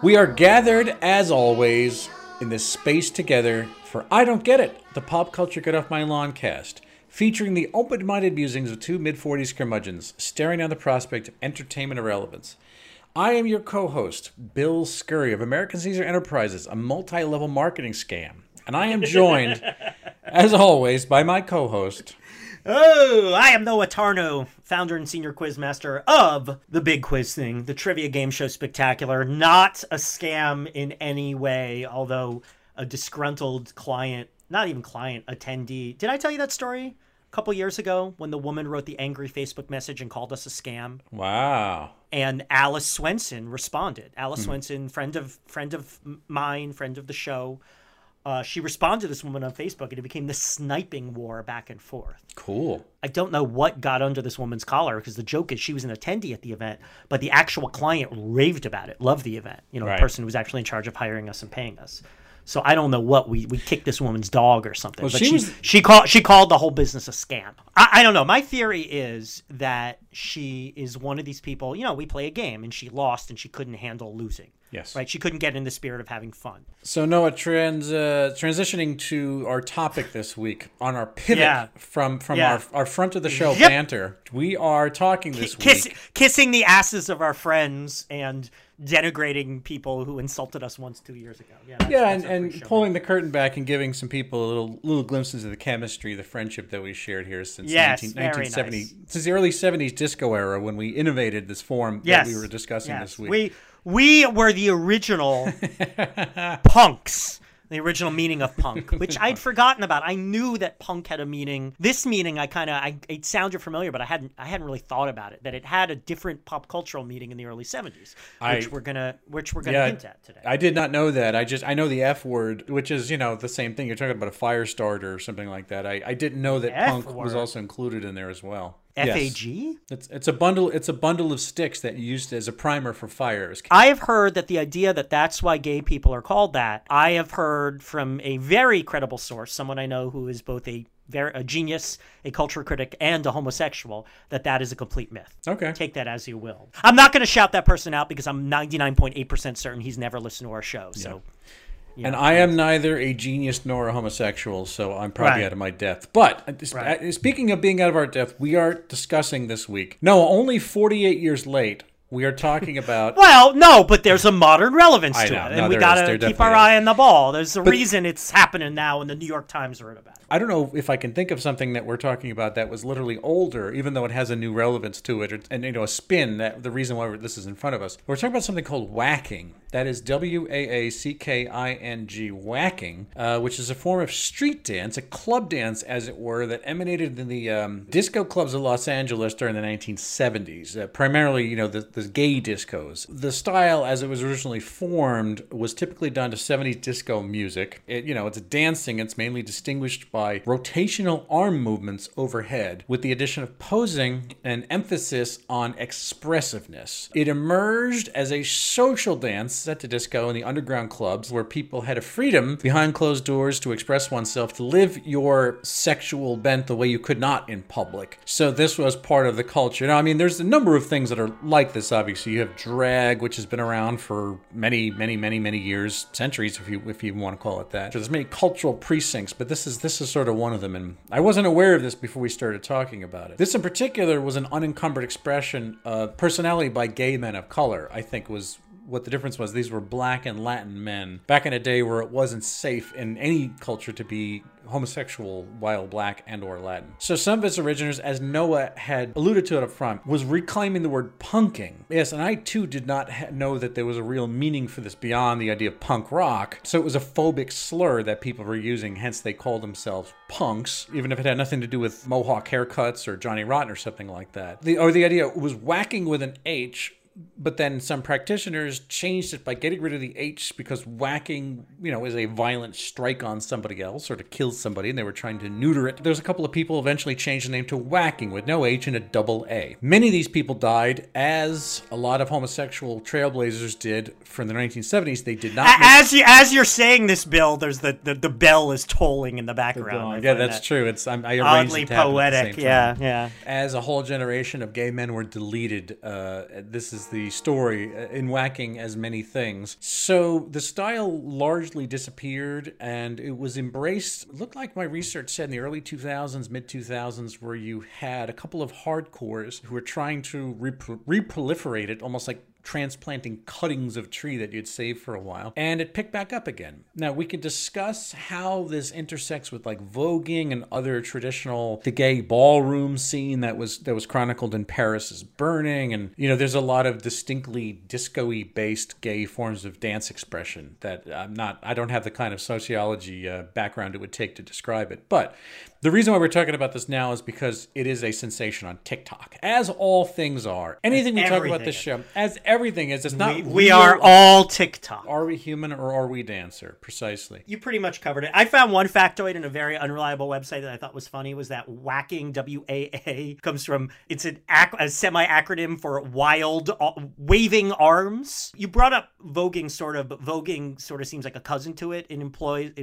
We are gathered, as always, in this space together for I Don't Get It, the Pop Culture Get Off My Lawn cast, featuring the open-minded musings of two mid-40s curmudgeons staring down the prospect of entertainment irrelevance. I am your co-host, Bill Scurry of American Caesar Enterprises, a multi-level marketing scam. And I am joined, as always, by my co-host... Oh, I am Noah Tarno, founder and senior quizmaster of The Big Quiz Thing, the trivia game show spectacular. Not a scam in any way, although a disgruntled client, not even client, attendee. Did I tell you that story a couple years ago when the woman wrote the angry Facebook message and called us a scam? Wow. And Alice Swenson responded. Alice Swenson, friend of mine, friend of the show. She responded to this woman on Facebook, and it became this sniping war back and forth. Cool. I don't know what got under this woman's collar, because the joke is she was an attendee at the event, but the actual client raved about it, loved the event. You know, right. The person who was actually in charge of hiring us and paying us. So I don't know what we kicked this woman's dog or something. Well, but she called the whole business a scam. I don't know. My theory is that she is one of these people. You know, we play a game, and she lost, and she couldn't handle losing. Yes. Right. She couldn't get in the spirit of having fun. So Noah, transitioning to our topic this week on our pivot from our front of the show banter, we are talking this week kissing the asses of our friends and denigrating people who insulted us once 2 years ago. Yeah, and pulling the curtain back and giving some people little glimpses of the chemistry, the friendship that we shared here since 1970, nice. Since the early 70s disco era when we innovated this form that we were discussing this week. We were the original punks, the original meaning of punk, which I'd forgotten about. I knew that punk had a meaning. This meaning, it sounded familiar, but I hadn't really thought about it. That it had a different pop cultural meaning in the early 70s, which we're gonna hint at today. I did not know that. I know the F word, which is the same thing. You're talking about a fire starter or something like that. I didn't know that F punk word was also included in there as well. FAG? It's a bundle. It's a bundle of sticks that you used as a primer for fires. I have heard that the idea that that's why gay people are called that. I have heard from a very credible source, someone I know who is both a genius, a culture critic, and a homosexual, that is a complete myth. Okay. Take that as you will. I'm not going to shout that person out because I'm 99.8% certain he's never listened to our show. So. Yeah. And I am neither a genius nor a homosexual, so I'm probably out of my depth. But speaking of being out of our depth, we are discussing this week. No, only 48 years late, we are talking about... Well, no, but there's a modern relevance to it, and we got to keep our eye on the ball. There's a reason it's happening now, and the New York Times wrote about it. I don't know if I can think of something that we're talking about that was literally older, even though it has a new relevance to it, and a spin, that the reason why this is in front of us. We're talking about something called whacking. That is W-A-A-C-K-I-N-G, whacking, which is a form of street dance, a club dance, as it were, that emanated in the disco clubs of Los Angeles during the 1970s, primarily, the gay discos. The style, as it was originally formed, was typically done to 70s disco music. It's dancing. It's mainly distinguished by rotational arm movements overhead, with the addition of posing and emphasis on expressiveness. It emerged as a social dance set to disco in the underground clubs where people had a freedom behind closed doors to express oneself, to live your sexual bent the way you could not in public. So this was part of the culture. Now, there's a number of things that are like this, obviously. You have drag, which has been around for many, many, many, many years, centuries, if you want to call it that. So there's many cultural precincts, but this is sort of one of them. And I wasn't aware of this before we started talking about it. This in particular was an unencumbered expression of personality by gay men of color, I think was... what the difference was. These were black and Latin men back in a day where it wasn't safe in any culture to be homosexual while black and or Latin. So some of its originators, as Noah had alluded to it up front, was reclaiming the word punking. Yes, and I too did not know that there was a real meaning for this beyond the idea of punk rock. So it was a phobic slur that people were using, hence they called themselves punks, even if it had nothing to do with mohawk haircuts or Johnny Rotten or something like that. The idea was whacking with an H, but then some practitioners changed it by getting rid of the H because whacking, is a violent strike on somebody else or to kill somebody, and they were trying to neuter it. There's a couple of people eventually changed the name to whacking with no H and a double A. Many of these people died, as a lot of homosexual trailblazers did from the 1970s. They did not... As you're saying this, Bill, there's the bell is tolling in the background. Yeah, that's true. I arranged it to happen at the same time. Oddly poetic, yeah. As a whole generation of gay men were deleted, this is with the story in whacking as many things. So the style largely disappeared and it was embraced, looked like my research said, in the early 2000s, mid-2000s, where you had a couple of hardcores who were trying to reproliferate it, almost like transplanting cuttings of tree that you'd saved for a while, and it picked back up again. Now, we could discuss how this intersects with like voguing and other traditional, the gay ballroom scene that was chronicled in Paris Is Burning, and you know, there's a lot of distinctly disco-y based gay forms of dance expression that I don't have the kind of sociology background it would take to describe it. But the reason why we're talking about this now is because it is a sensation on TikTok, as all things are. Anything we talk about this show, as everything is, it's not... We are all TikTok. Are we human or are we dancer? Precisely. You pretty much covered it. I found one factoid in a very unreliable website that I thought was funny, was that whacking, W-A-A, comes from... It's a semi-acronym for wild, waving arms. You brought up voguing sort of, but voguing sort of seems like a cousin to it. It implies. It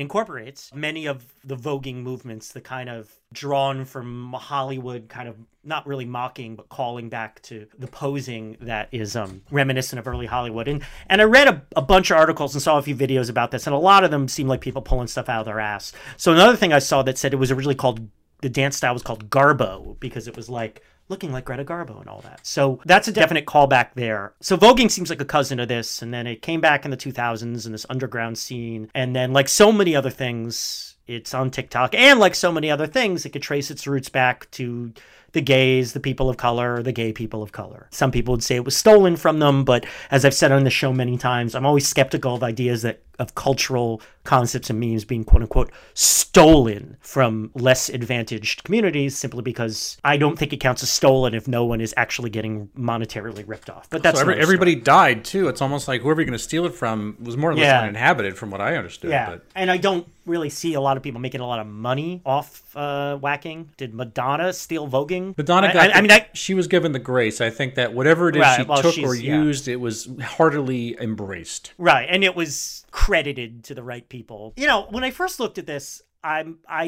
incorporates many of the voguing movements, the kind of drawn from Hollywood, kind of not really mocking, but calling back to the posing that is reminiscent of early Hollywood. And I read a bunch of articles and saw a few videos about this, and a lot of them seemed like people pulling stuff out of their ass. So another thing I saw that said it was originally called, the dance style was called Garbo, because it was like looking like Greta Garbo and all that. So that's a definite callback there. So voguing seems like a cousin of this, and then it came back in the 2000s in this underground scene. And then like so many other things, it's on TikTok, and like so many other things, it could trace its roots back to the gays, the people of color, the gay people of color. Some people would say it was stolen from them, but as I've said on the show many times, I'm always skeptical of ideas that of cultural concepts and memes being quote unquote stolen from less advantaged communities, simply because I don't think it counts as stolen if no one is actually getting monetarily ripped off. But that's so everybody died too. It's almost like whoever you're going to steal it from was more or less uninhabited from what I understood. Yeah. But. And I don't really see a lot of people making a lot of money off whacking. Did Madonna steal voguing? Madonna she was given the grace. I think that whatever it is she took or used, it was heartily embraced. Right. And it was credited to the right people. You know, when I first looked at this, I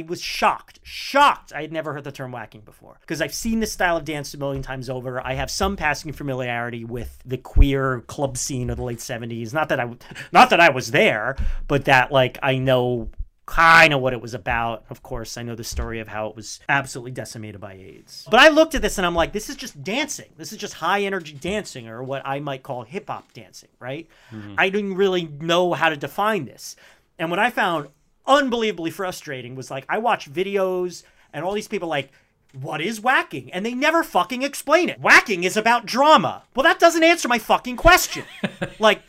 was shocked. I had never heard the term whacking before, because I've seen this style of dance a million times over. I have some passing familiarity with the queer club scene of the late 70s. Not that I was there, but that like I know kind of what it was about. Of course, I know the story of how it was absolutely decimated by AIDS. But I looked at this and I'm like, this is just dancing. This is just high energy dancing, or what I might call hip hop dancing, right? Mm-hmm. I didn't really know how to define this. And what I found unbelievably frustrating was like, I watch videos and all these people like, what is whacking? And they never fucking explain it. Whacking is about drama. Well, that doesn't answer my fucking question. Like,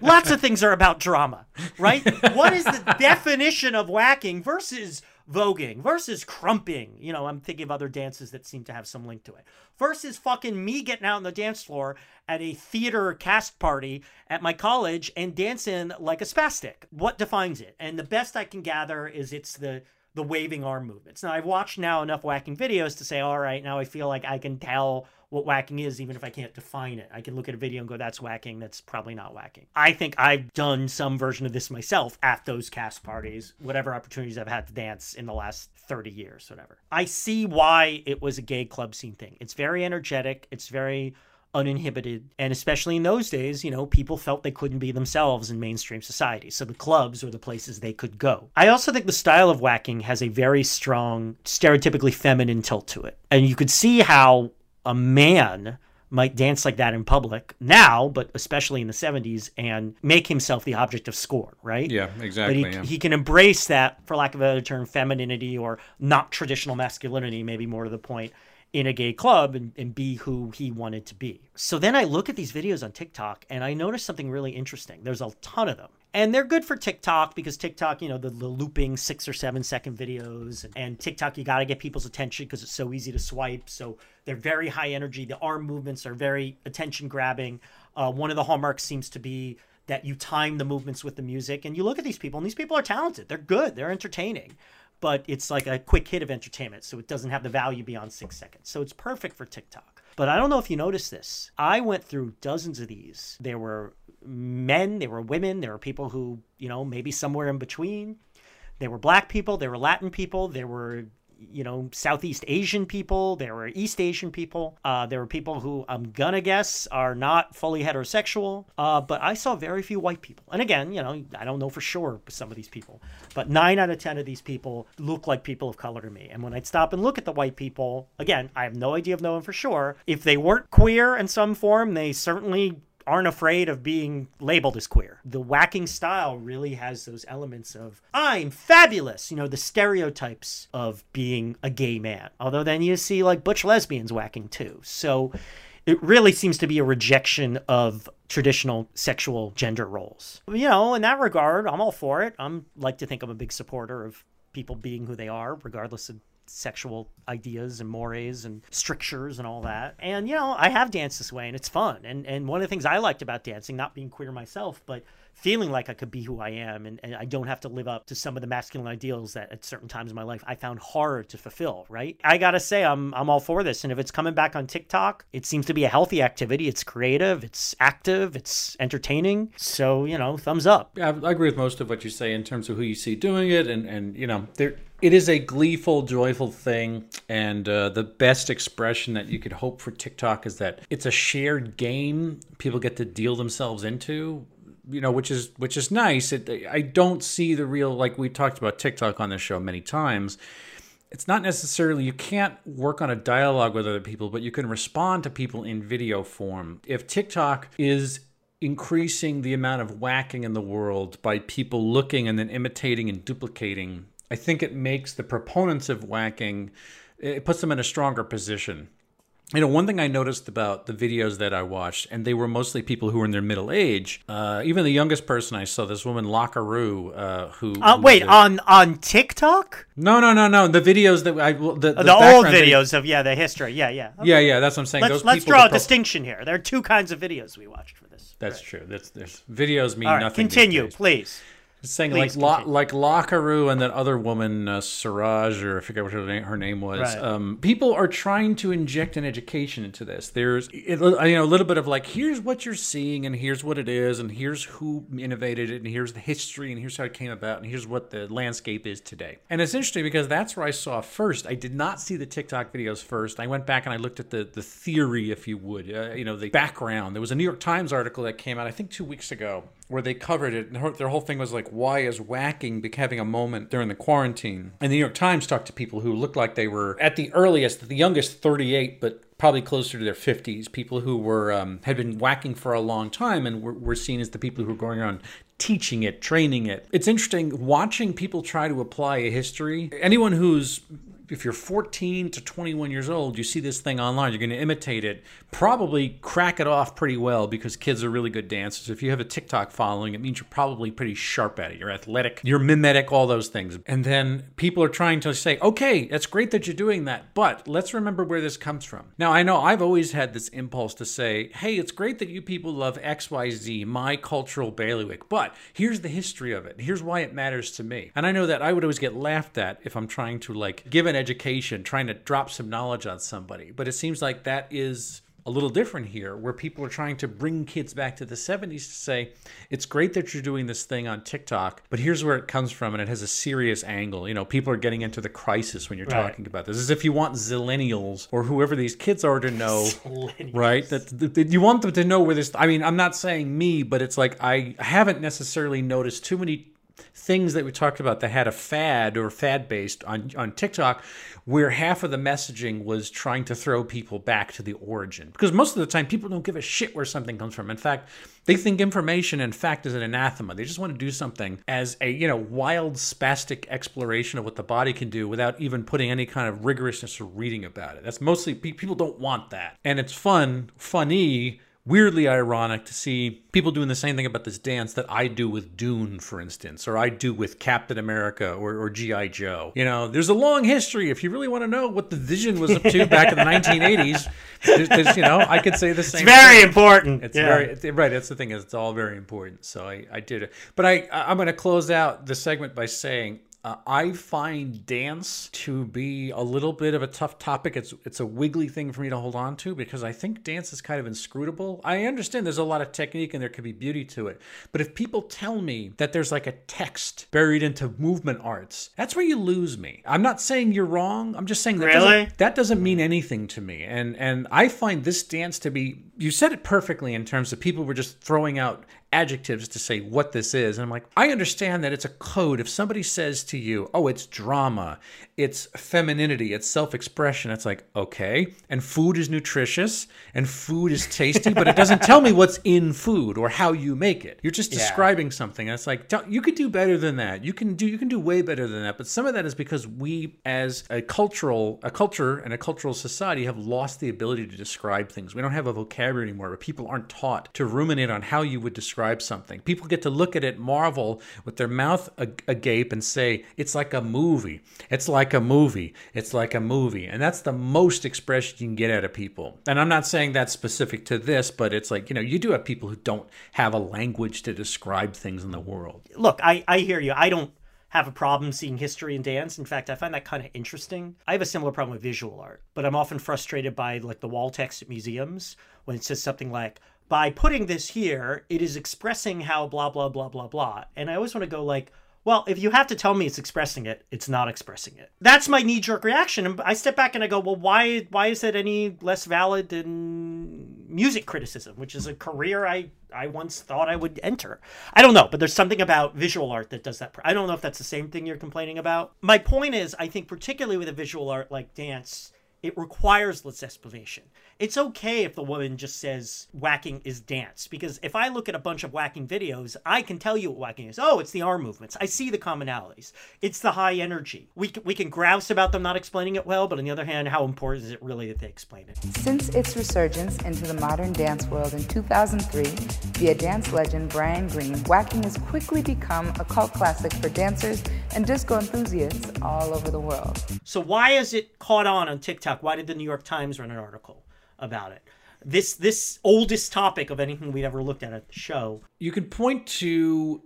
lots of things are about drama, right? What is the definition of whacking versus voguing versus crumping? You know, I'm thinking of other dances that seem to have some link to it. Versus fucking me getting out on the dance floor at a theater cast party at my college and dancing like a spastic. What defines it? And the best I can gather is it's the waving arm movements. Now, I've watched now enough whacking videos to say, all right, now I feel like I can tell what whacking is, even if I can't define it. I can look at a video and go, that's whacking, that's probably not whacking. I think I've done some version of this myself at those cast parties, whatever opportunities I've had to dance in the last 30 years, whatever. I see why it was a gay club scene thing. It's very energetic. It's very uninhibited. And especially in those days, you know, people felt they couldn't be themselves in mainstream society. So the clubs were the places they could go. I also think the style of whacking has a very strong, stereotypically feminine tilt to it. And you could see how a man might dance like that in public now, but especially in the 70s, and make himself the object of scorn, right? Yeah, exactly. But he can embrace that, for lack of a better term, femininity, or not traditional masculinity, maybe more to the point, in a gay club and be who he wanted to be. So then I look at these videos on TikTok and I notice something really interesting. There's a ton of them. And they're good for TikTok because TikTok, you know, the looping 6 or 7 second videos, and TikTok, you got to get people's attention because it's so easy to swipe. So they're very high energy. The arm movements are very attention grabbing. One of the hallmarks seems to be that you time the movements with the music, and you look at these people and these people are talented. They're good. They're entertaining. But it's like a quick hit of entertainment, so it doesn't have the value beyond 6 seconds. So it's perfect for TikTok. But I don't know if you noticed this. I went through dozens of these. There were men, there were women, there were people who, you know, maybe somewhere in between. There were black people, there were Latin people, there were you know, Southeast Asian people. There were East Asian people. There were people who I'm going to guess are not fully heterosexual. But I saw very few white people. And again, you know, I don't know for sure with some of these people. But 9 out of 10 of these people look like people of color to me. And when I'd stop and look at the white people, again, I have no idea of knowing for sure. If they weren't queer in some form, they certainly aren't afraid of being labeled as queer. The whacking style really has those elements of, I'm fabulous, you know, the stereotypes of being a gay man. Although then you see like butch lesbians whacking too. So it really seems to be a rejection of traditional sexual gender roles. You know, in that regard, I'm all for it. I'm like to think I'm a big supporter of people being who they are, regardless of sexual ideas and mores and strictures and all that. And, you know, I have danced this way and it's fun. And one of the things I liked about dancing, not being queer myself, but feeling like I could be who I am, and I don't have to live up to some of the masculine ideals that at certain times in my life I found hard to fulfill, right? I gotta say, I'm all for this. And if it's coming back on TikTok, it seems to be a healthy activity. It's creative, it's active, it's entertaining. So, you know, thumbs up. Yeah, I agree with most of what you say in terms of who you see doing it. And you know, it is a gleeful, joyful thing. And the best expression that you could hope for TikTok is that it's a shared game people get to deal themselves into. You know, which is nice. I don't see the real, like we talked about TikTok on this show many times. It's not necessarily, you can't work on a dialogue with other people, but you can respond to people in video form. If TikTok is increasing the amount of whacking in the world by people looking and then imitating and duplicating, I think it makes the proponents of whacking, it puts them in a stronger position. You know, one thing I noticed about the videos that I watched, and they were mostly people who were in their middle age. Even the youngest person I saw, this woman, Lockaroo, on TikTok? No. The videos that the old videos of, yeah, the history. Yeah. Okay. Yeah. That's what I'm saying. Let's draw a distinction here. There are two kinds of videos we watched for this. That's right. True. There's videos mean right, nothing. Continue, please. Saying like Lockaroo and that other woman, Siraj, or I forget what her name was. Right. People are trying to inject an education into this. There's a little bit of like, here's what you're seeing and here's what it is and here's who innovated it and here's the history and here's how it came about and here's what the landscape is today. And it's interesting because that's where I saw first. I did not see the TikTok videos first. I went back and I looked at the theory, if you would, the background. There was a New York Times article that came out, I think 2 weeks ago, where they covered it, and their whole thing was like, why is whacking having a moment during the quarantine? And the New York Times talked to people who looked like they were, at the earliest, the youngest 38, but probably closer to their 50s, people who were had been whacking for a long time and were seen as the people who were going around teaching it, training it. It's interesting watching people try to apply a history. Anyone who's, if you're 14 to 21 years old, you see this thing online, you're going to imitate it, probably crack it off pretty well because kids are really good dancers. If you have a TikTok following, it means you're probably pretty sharp at it. You're athletic, you're mimetic, all those things. And then people are trying to say, okay, that's great that you're doing that, but let's remember where this comes from. Now, I know I've always had this impulse to say, hey, it's great that you people love XYZ, my cultural bailiwick, but here's the history of it. Here's why it matters to me. And I know that I would always get laughed at if I'm trying to like give an education, trying to drop some knowledge on somebody. But it seems like that is a little different here, where people are trying to bring kids back to the 70s to say, it's great that you're doing this thing on TikTok, but here's where it comes from, and it has a serious angle. You know, people are getting into the crisis when you're talking about this. As if you want Zillennials, or whoever these kids are, to know, right? That you want them to know where this, I mean, I'm not saying me, but it's like, I haven't necessarily noticed too many things that we talked about that had a fad or fad-based on TikTok, where half of the messaging was trying to throw people back to the origin. Because most of the time, people don't give a shit where something comes from. In fact, they think information and fact is an anathema. They just want to do something as a, you know, wild spastic exploration of what the body can do without even putting any kind of rigorousness or reading about it. That's mostly, people don't want that. And it's funny, weirdly ironic to see people doing the same thing about this dance that I do with Dune, for instance, or I do with Captain America or G.I. Joe. You know, there's a long history. If you really want to know what the Vision was up to back in the 1980s, there's, you know, I could say the same thing. It's very important. It's very, right, that's the thing, is it's all very important. So I did it. But I'm going to close out the segment by saying I find dance to be a little bit of a tough topic. It's a wiggly thing for me to hold on to because I think dance is kind of inscrutable. I understand there's a lot of technique and there could be beauty to it. But if people tell me that there's like a text buried into movement arts, that's where you lose me. I'm not saying you're wrong. I'm just saying that, that doesn't mean anything to me. And I find this dance to be, you said it perfectly in terms of people were just throwing out adjectives to say what this is. And I'm like, I understand that it's a code. If somebody says to you, oh, it's drama, it's femininity, it's self-expression, it's like, okay. And food is nutritious and food is tasty, but it doesn't tell me what's in food or how you make it. You're just describing something. And it's like, you could do better than that. You can do way better than that. But some of that is because we as a culture and a cultural society have lost the ability to describe things. We don't have a vocabulary anymore, but people aren't taught to ruminate on how you would describe something. People get to look at it, marvel with their mouth agape and say, it's like a movie. It's like a movie. It's like a movie. And that's the most expression you can get out of people. And I'm not saying that's specific to this, but it's like, you know, you do have people who don't have a language to describe things in the world. Look, I hear you. I don't have a problem seeing history and dance. In fact, I find that kind of interesting. I have a similar problem with visual art, but I'm often frustrated by like the wall text at museums when it says something like, by putting this here, it is expressing how blah, blah, blah, blah, blah. And I always want to go like, well, if you have to tell me it's expressing it, it's not expressing it. That's my knee-jerk reaction. And I step back and I go, well, why is it any less valid than music criticism, which is a career I once thought I would enter? I don't know, but there's something about visual art that does that. I don't know if that's the same thing you're complaining about. My point is, I think particularly with a visual art like dance, it requires less explanation. It's okay if the woman just says whacking is dance, because if I look at a bunch of whacking videos, I can tell you what whacking is. Oh, it's the arm movements. I see the commonalities. It's the high energy. We can grouse about them not explaining it well, but on the other hand, how important is it really that they explain it? Since its resurgence into the modern dance world in 2003, via dance legend Brian Green, whacking has quickly become a cult classic for dancers and disco enthusiasts all over the world. So why is it caught on TikTok? Why did the New York Times run an article about it? This oldest topic of anything we've ever looked at the show. You could point to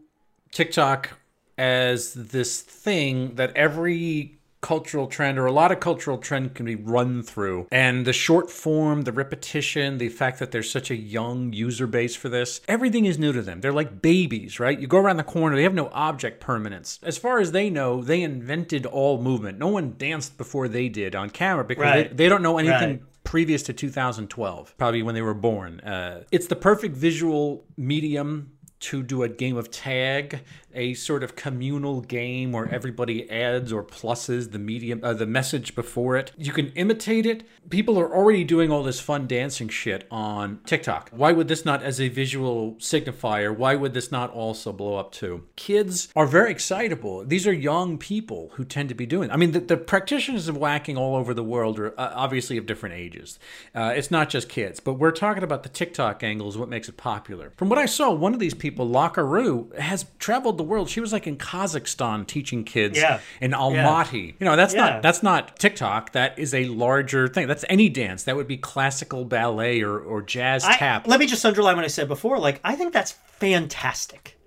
TikTok as this thing that every cultural trend or a lot of cultural trend can be run through. And the short form, the repetition, the fact that there's such a young user base for this, everything is new to them. They're like babies, right? You go around the corner, they have no object permanence. As far as they know, they invented all movement. No one danced before they did on camera because they don't know anything previous to 2012, probably when they were born. It's the perfect visual medium to do a game of tag, a sort of communal game where everybody adds or pluses the medium, the message before it. You can imitate it. People are already doing all this fun dancing shit on TikTok. Why would this not, as a visual signifier, why would this not also blow up too? Kids are very excitable. These are young people who tend to be doing it. I mean, the practitioners of whacking all over the world are obviously of different ages. It's not just kids, but we're talking about the TikTok angles, what makes it popular. From what I saw, one of these people, Lockaroo, has traveled the world. She was like in Kazakhstan teaching kids in Almaty. You know, that's not TikTok. That is a larger thing. That's any dance. That would be classical ballet or jazz tap. Let me just underline what I said before. Like, I think that's fantastic.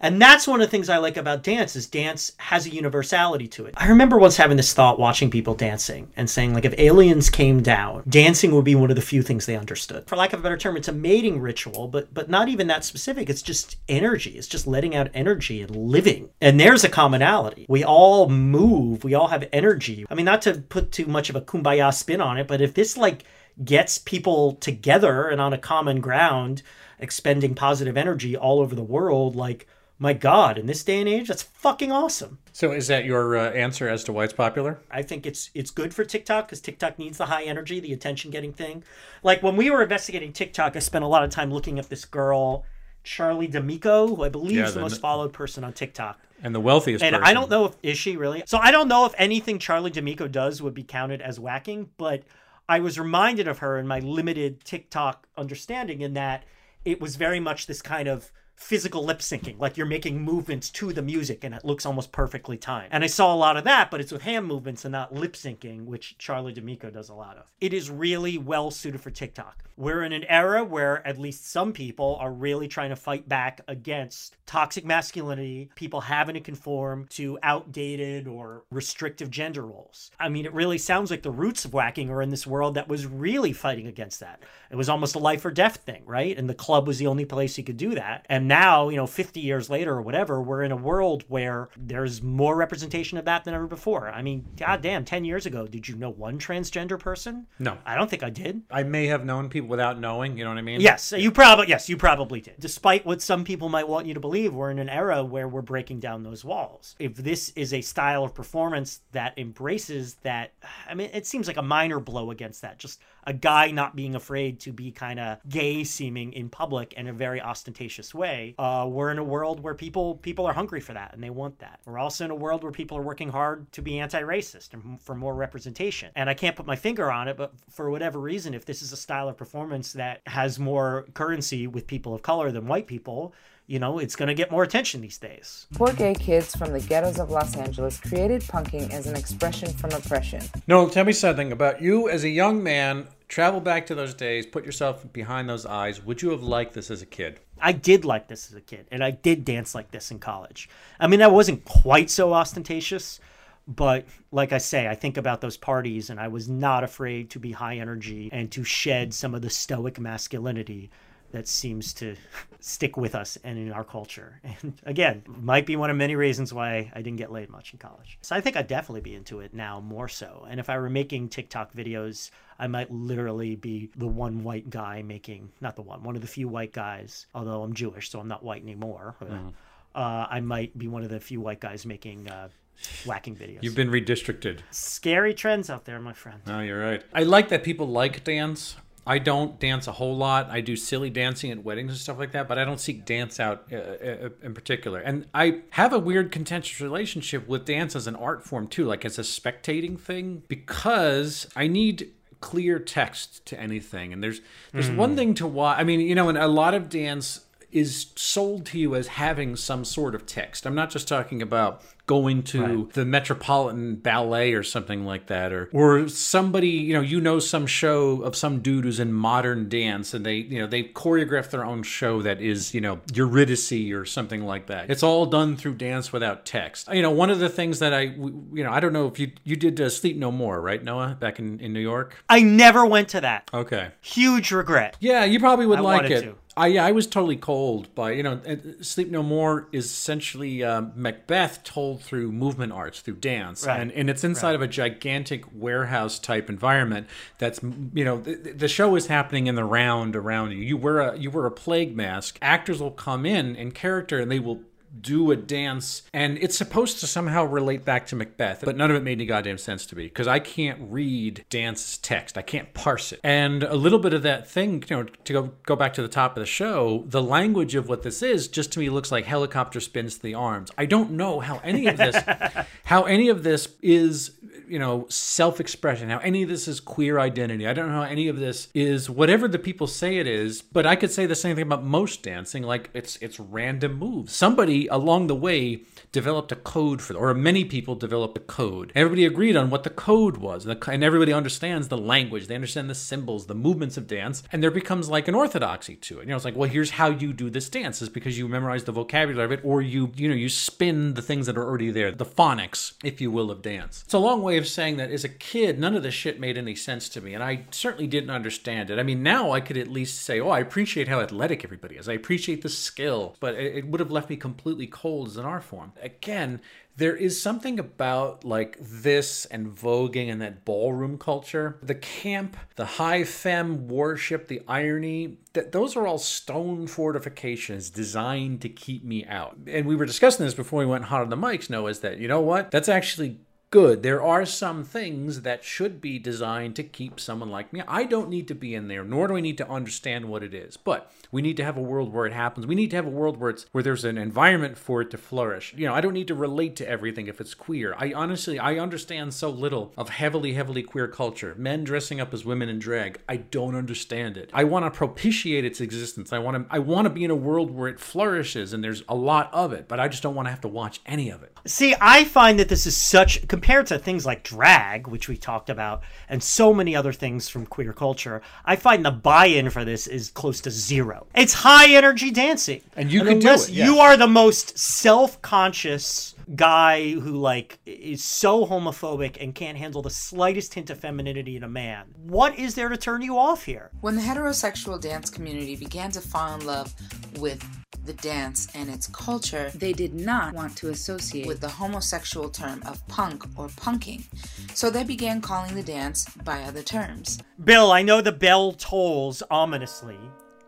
And that's one of the things I like about dance is dance has a universality to it. I remember once having this thought watching people dancing and saying, like, if aliens came down, dancing would be one of the few things they understood. For lack of a better term, it's a mating ritual, but not even that specific. It's just energy. It's just letting out energy and living. And there's a commonality. We all move. We all have energy. I mean, not to put too much of a kumbaya spin on it, but if this, like, gets people together and on a common ground, expending positive energy all over the world, like, my God, in this day and age, that's fucking awesome. So is that your answer as to why it's popular? I think it's good for TikTok because TikTok needs the high energy, the attention-getting thing. Like, when we were investigating TikTok, I spent a lot of time looking at this girl, Charlie D'Amico, who I believe is the most followed person on TikTok. And the wealthiest person. And I don't know if... Is she really? So I don't know if anything Charlie D'Amico does would be counted as whacking, but I was reminded of her in my limited TikTok understanding in that it was very much this kind of physical lip syncing, like you're making movements to the music and it looks almost perfectly timed. And I saw a lot of that, but it's with hand movements and not lip syncing, which Charlie D'Amico does a lot of. It is really well suited for TikTok. We're in an era where at least some people are really trying to fight back against toxic masculinity, people having to conform to outdated or restrictive gender roles. I mean, it really sounds like the roots of whacking are in this world that was really fighting against that. It was almost a life or death thing, right? And the club was the only place you could do that. And now, you know, 50 years later or whatever, we're in a world where there's more representation of that than ever before. I mean, goddamn, 10 years ago, did you know one transgender person? No. I don't think I did. I may have known people without knowing, you know what I mean? Yes, you probably did. Despite what some people might want you to believe, we're in an era where we're breaking down those walls. If this is a style of performance that embraces that, I mean, it seems like a minor blow against that. Just a guy not being afraid to be kind of gay seeming in public in a very ostentatious way. We're in a world where people are hungry for that and they want that. We're also in a world where people are working hard to be anti-racist and for more representation. And I can't put my finger on it, but for whatever reason, if this is a style of performance that has more currency with people of color than white people, you know, it's going to get more attention these days. Four gay kids from the ghettos of Los Angeles created punking as an expression from oppression. Noel, tell me something about you as a young man. Travel back to those days, put yourself behind those eyes. Would you have liked this as a kid? I did like this as a kid, and I did dance like this in college. I mean, I wasn't quite so ostentatious, but like I say, I think about those parties, and I was not afraid to be high energy and to shed some of the stoic masculinity that seems to stick with us and in our culture. And again, might be one of many reasons why I didn't get laid much in college. So I think I'd definitely be into it now more so. And if I were making TikTok videos, I might literally be the one white guy making, not the one of the few white guys, although I'm Jewish, so I'm not white anymore. Mm. I might be one of the few white guys making whacking videos. You've been redistricted. Scary trends out there, my friend. Oh, you're right. I like that people like dance. I don't dance a whole lot. I do silly dancing at weddings and stuff like that, but I don't seek dance out in particular. And I have a weird contentious relationship with dance as an art form too, like as a spectating thing, because I need clear text to anything. And there's one thing to watch. I mean, you know, and a lot of dance is sold to you as having some sort of text. I'm not just talking about going to the Metropolitan Ballet or something like that, or somebody, you know, some show of some dude who's in modern dance and they, you know, they choreograph their own show that is, you know, Eurydice or something like that. It's all done through dance without text. You know, one of the things that I don't know if you did Sleep No More, right, Noah, back in New York? I never went to that. Okay. Huge regret. Yeah, you probably would like it. I wanted to. I was totally cold by, you know, Sleep No More is essentially Macbeth told through movement arts, through dance. Right. And it's inside of a gigantic warehouse type environment that's, you know, the show is happening in the round around you. You wear a plague mask. Actors will come in character and they will do a dance, and it's supposed to somehow relate back to Macbeth, but none of it made any goddamn sense to me because I can't read dance text. I can't parse it. And a little bit of that thing, you know, to go back to the top of the show, the language of what this is just to me looks like helicopter spins to the arms. I don't know how any of this is, you know, self-expression, how any of this is queer identity. I don't know how any of this is whatever the people say it is, but I could say the same thing about most dancing. Like it's random moves. Somebody along the way developed a code for, or many people developed a code. Everybody agreed on what the code was, and everybody understands the language. They understand the symbols, the movements of dance, and there becomes like an orthodoxy to it. You know, it's like, well, here's how you do this dance, is because you memorize the vocabulary of it, or you spin the things that are already there, the phonics, if you will, of dance. It's a long way of saying that as a kid, none of this shit made any sense to me, and I certainly didn't understand it. I mean, now I could at least say, oh, I appreciate how athletic everybody is. I appreciate the skill, but it would have left me completely cold as an art form. Again, there is something about like this and voguing and that ballroom culture, the camp, the high femme worship, the irony, that those are all stone fortifications designed to keep me out. And we were discussing this before we went hot on the mics, Noah, is that, you know what? That's actually good. There are some things that should be designed to keep someone like me. I don't need to be in there, nor do I need to understand what it is. But we need to have a world where it happens. We need to have a world where it's, where there's an environment for it to flourish. You know, I don't need to relate to everything if it's queer. I understand so little of heavily queer culture. Men dressing up as women in drag. I don't understand it. I want to propitiate its existence. I want to be in a world where it flourishes and there's a lot of it, but I just don't want to have to watch any of it. See, I find that this is such, compared to things like drag, which we talked about, and so many other things from queer culture, I find the buy-in for this is close to zero. It's high energy dancing. And you can do it. Yeah. You are the most self-conscious guy who like is so homophobic and can't handle the slightest hint of femininity in a man. What is there to turn you off here? When the heterosexual dance community began to fall in love with the dance and its culture, they did not want to associate with the homosexual term of punk or punking. So they began calling the dance by other terms. Bill, I know the bell tolls ominously.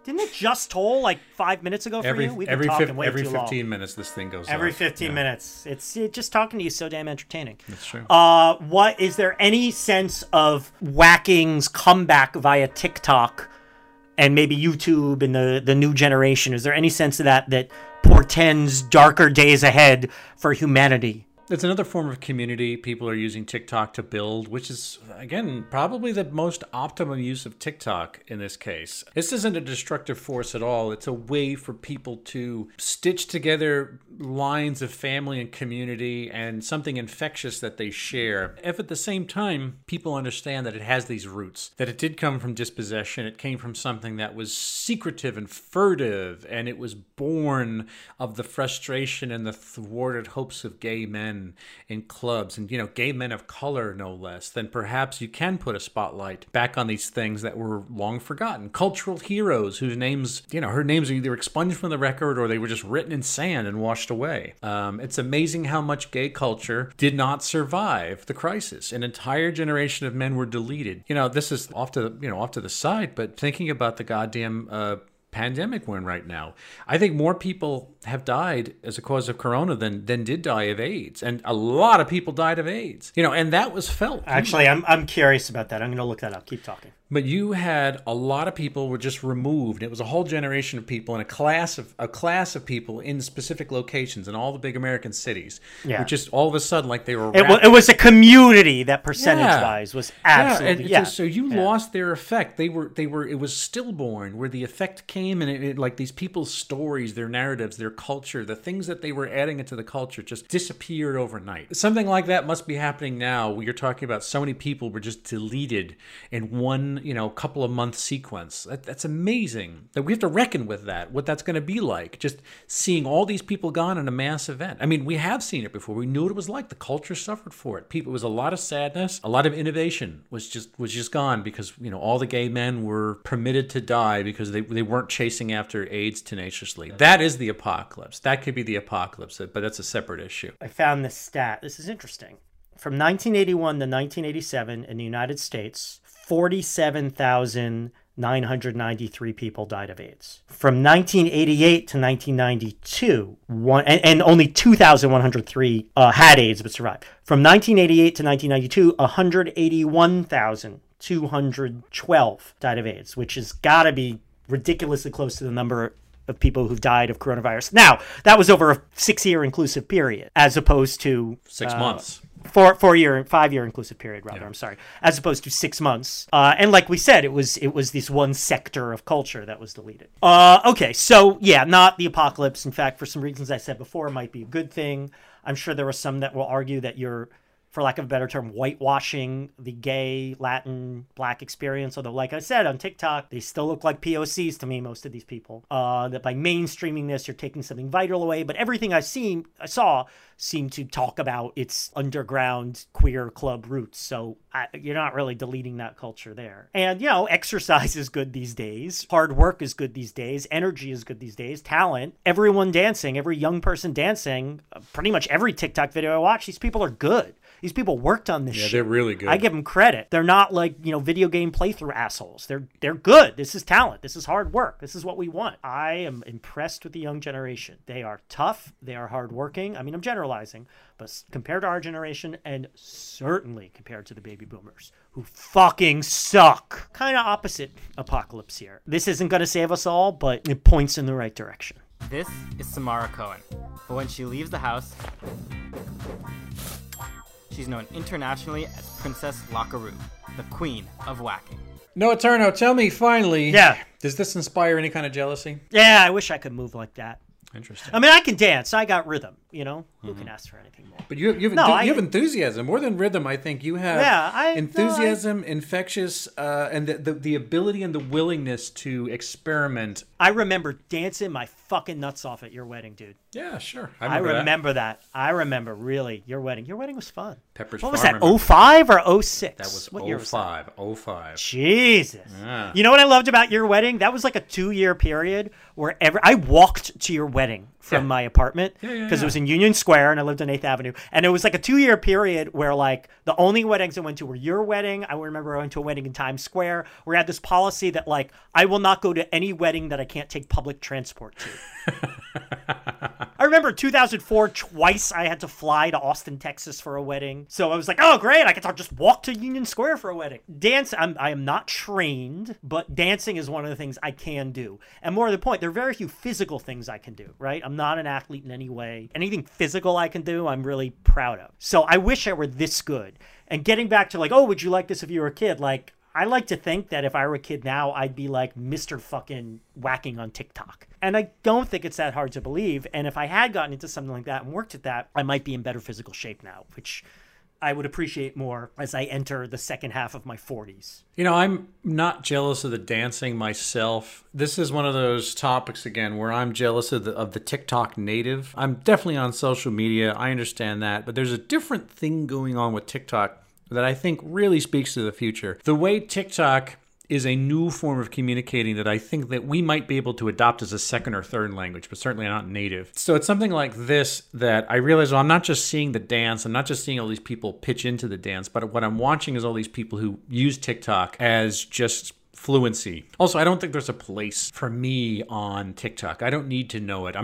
Didn't it just toll like 5 minutes ago for you? We've been talking way too long. Every 15 minutes this thing goes on. Every 15 minutes. It's just talking to you is so damn entertaining. That's true. What is there any sense of Whacking's comeback via TikTok and maybe YouTube and the new generation? Is there any sense of that portends darker days ahead for humanity? It's another form of community people are using TikTok to build, which is, again, probably the most optimum use of TikTok in this case. This isn't a destructive force at all. It's a way for people to stitch together lines of family and community and something infectious that they share. If at the same time, people understand that it has these roots, that it did come from dispossession, it came from something that was secretive and furtive, and it was born of the frustration and the thwarted hopes of gay men in clubs, and, you know, gay men of color no less, then perhaps you can put a spotlight back on these things that were long forgotten. Cultural heroes whose names, you know, her names are either expunged from the record or they were just written in sand and washed away. It's amazing how much gay culture did not survive the crisis. An entire generation of men were deleted. You know, this is off to the side, but thinking about the goddamn pandemic we're in right now. I think more people have died as a cause of corona than did die of AIDS. And a lot of people died of AIDS. You know, and that was felt. Actually, I'm curious about that. I'm going to look that up. Keep talking. But you had a lot of people were just removed. It was a whole generation of people and a class of people in specific locations in all the big American cities. Yeah. Which just all of a sudden, like they were. It was a community that percentage-wise was absolutely. Yeah. So you lost their effect. It was stillborn where the effect came, and it like these people's stories, their narratives, their culture, the things that they were adding into the culture just disappeared overnight. Something like that must be happening now. Where you're talking about so many people were just deleted in one, you know, couple of month sequence. That's amazing that we have to reckon with that, what that's going to be like, just seeing all these people gone in a mass event. I mean, we have seen it before. We knew what it was like. The culture suffered for it. People, it was a lot of sadness. A lot of innovation was just gone because, you know, all the gay men were permitted to die because they weren't chasing after AIDS tenaciously. That is the apocalypse. That could be the apocalypse, but that's a separate issue. I found this stat. This is interesting. From 1981 to 1987 in the United States, 47,993 people died of AIDS. From 1988 to 1992, and only 2,103 had AIDS but survived. From 1988 to 1992, 181,212 died of AIDS, which has got to be ridiculously close to the number of people who've died of coronavirus. Now, that was over a 6-year inclusive period, as opposed to 6 months. 5-year inclusive period, rather. Yeah. I'm sorry, as opposed to 6 months. And like we said, it was this one sector of culture that was deleted. Okay, so yeah, not the apocalypse. In fact, for some reasons I said before, it might be a good thing. I'm sure there are some that will argue that you're, for lack of a better term, whitewashing the gay, Latin, black experience. Although, like I said, on TikTok, they still look like POCs to me, most of these people. That by mainstreaming this, you're taking something vital away. But everything I saw seemed to talk about its underground queer club roots. So you're not really deleting that culture there. And, you know, exercise is good these days. Hard work is good these days. Energy is good these days. Talent. Everyone dancing, every young person dancing, pretty much every TikTok video I watch, these people are good. These people worked on this shit. Yeah, they're really good. I give them credit. They're not like, you know, video game playthrough assholes. They're good. This is talent. This is hard work. This is what we want. I am impressed with the young generation. They are tough. They are hardworking. I mean, I'm generalizing, but compared to our generation and certainly compared to the baby boomers who fucking suck. Kind of opposite apocalypse here. This isn't going to save us all, but it points in the right direction. This is Samara Cohen, but when she leaves the house, she's known internationally as Princess Lockaroo, the queen of whacking. Noah Turno, tell me finally, yeah, does this inspire any kind of jealousy? Yeah, I wish I could move like that. Interesting. I mean, I can dance. I got rhythm, you know? Mm-hmm. Who can ask for anything more? But you have enthusiasm. More than rhythm, I think you have enthusiasm, infectious, and the ability and the willingness to experiment. I remember dancing my fucking nuts off at your wedding, dude. Yeah, sure. I remember that. I remember, really, your wedding. Your wedding was fun. Pepperidge Farm. What was that, 05 or 06? That was 05. 05. Jesus. Yeah. You know what I loved about your wedding? That was like a 2-year period where I walked to your wedding from my apartment because it was in Union Square and I lived on 8th Avenue. And it was like a 2-year period where like the only weddings I went to were your wedding. I remember I went to a wedding in Times Square where I had this policy that like I will not go to any wedding that I can't take public transport to. I remember 2004 twice I had to fly to Austin, Texas for a wedding. So I was like, oh, great. I can just walk to Union Square for a wedding. Dance, I am not trained, but dancing is one of the things I can do. And more to the point, there are very few physical things I can do, right? I'm not an athlete in any way. Anything physical I can do, I'm really proud of. So I wish I were this good. And getting back to like, oh, would you like this if you were a kid? Like, I like to think that if I were a kid now, I'd be like Mr. fucking whacking on TikTok. And I don't think it's that hard to believe. And if I had gotten into something like that and worked at that, I might be in better physical shape now, which I would appreciate more as I enter the second half of my 40s. You know, I'm not jealous of the dancing myself. This is one of those topics, again, where I'm jealous of the TikTok native. I'm definitely on social media. I understand that. But there's a different thing going on with TikTok that I think really speaks to the future. The way TikTok is a new form of communicating that I think that we might be able to adopt as a second or third language, but certainly not native. So it's something like this that I realize, well, I'm not just seeing the dance, I'm not just seeing all these people pitch into the dance, but what I'm watching is all these people who use TikTok as just fluency. Also, I don't think there's a place for me on TikTok. I don't need to know it.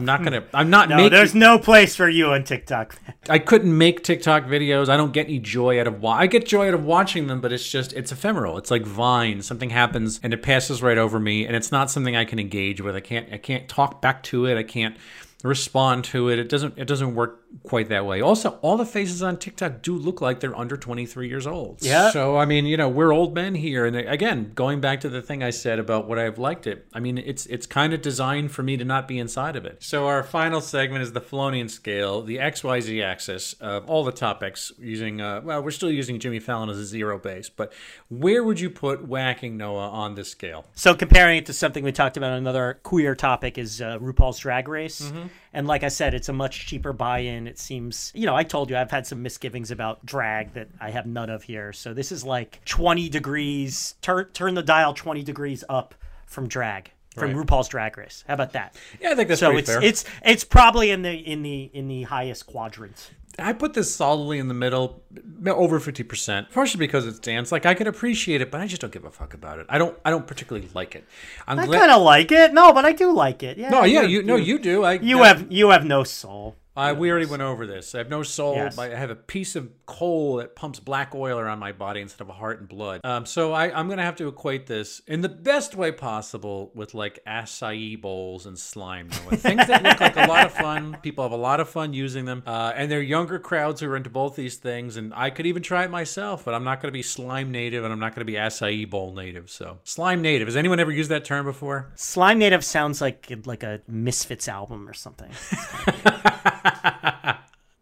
There's no place for you on TikTok. I couldn't make TikTok videos. I don't get any joy out of I get joy out of watching them, but it's ephemeral. It's like Vine. Something happens and it passes right over me, and it's not something I can engage with. I can't talk back to it. I can't respond to it. It doesn't work quite that way. Also, all the faces on TikTok do look like they're under 23 years old. Yeah. So, I mean, you know, we're old men here. And again, going back to the thing I said about what I've liked it, I mean, it's kind of designed for me to not be inside of it. So our final segment is the Filonian scale, the XYZ axis of all the topics using, well, we're still using Jimmy Fallon as a zero base, but where would you put whacking, Noah, on this scale? So comparing it to something we talked about, another queer topic is RuPaul's Drag Race. Mm-hmm. And like I said, it's a much cheaper buy-in. It seems, you know, I told you I've had some misgivings about drag that I have none of here. So this is like 20 degrees, turn the dial 20 degrees up from drag, from RuPaul's Drag Race. How about that? Yeah, I think that's pretty fair. It's probably in the highest quadrant. I put this solidly in the middle, over 50%, partially because it's dance. Like, I can appreciate it, but I just don't give a fuck about it. I don't particularly like it. I kind of like it. No, but I do like it. Yeah. No, yeah, you do. You have no soul. We already went over this. I have no soul. Yes. I have a piece of coal that pumps black oil around my body instead of a heart and blood. So I'm going to have to equate this in the best way possible with like acai bowls and slime. Things that look like a lot of fun. People have a lot of fun using them. And they're younger crowds who are into both these things. And I could even try it myself, but I'm not going to be slime native and I'm not going to be acai bowl native. So slime native. Has anyone ever used that term before? Slime native sounds like a Misfits album or something.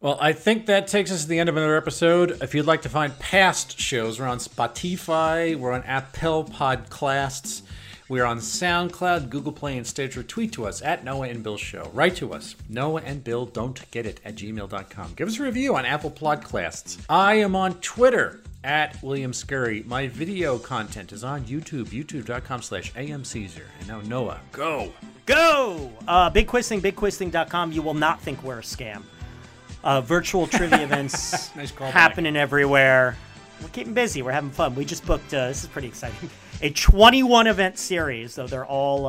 Well, I think that takes us to the end of another episode. If you'd like to find past shows, we're on Spotify, we're on Apple Podcasts, we're on SoundCloud, Google Play, and Stitcher. Tweet to us at Noah and Bill Show. Write to us, Noah and Bill Don't Get It @gmail.com. Give us a review on Apple Podcasts. I am on Twitter at William Scurry. My video content is on YouTube, youtube.com/amcaesar. And now, Noah, go. Big quiz thing, bigquizthing.com. You will not think we're a scam. Virtual trivia events happening everywhere. We're keeping busy. We're having fun. We just booked, this is pretty exciting, a 21 event series. Though they're all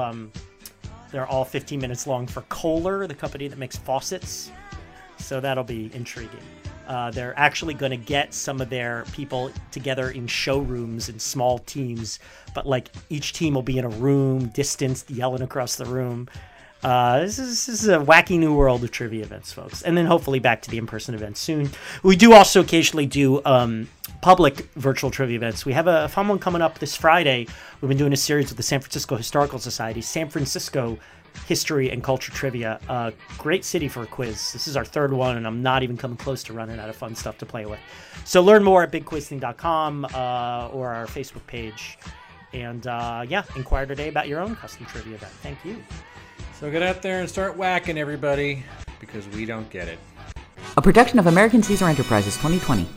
15 minutes long for Kohler, the company that makes faucets. So that'll be intriguing. They're actually going to get some of their people together in showrooms in small teams, but like each team will be in a room, distanced, yelling across the room. This is a wacky new world of trivia events, folks. And then hopefully back to the in-person events soon. We do also occasionally do public virtual trivia events. We have a fun one coming up this Friday. We've been doing a series with the San Francisco Historical Society, San Francisco History and Culture Trivia. Great city for a quiz. This is our third one, and I'm not even coming close to running out of fun stuff to play with. So learn more at bigquizthing.com or our Facebook page. And yeah, inquire today about your own custom trivia event. Thank you. So get out there and start whacking everybody, because we don't get it. A production of American Caesar Enterprises 2020.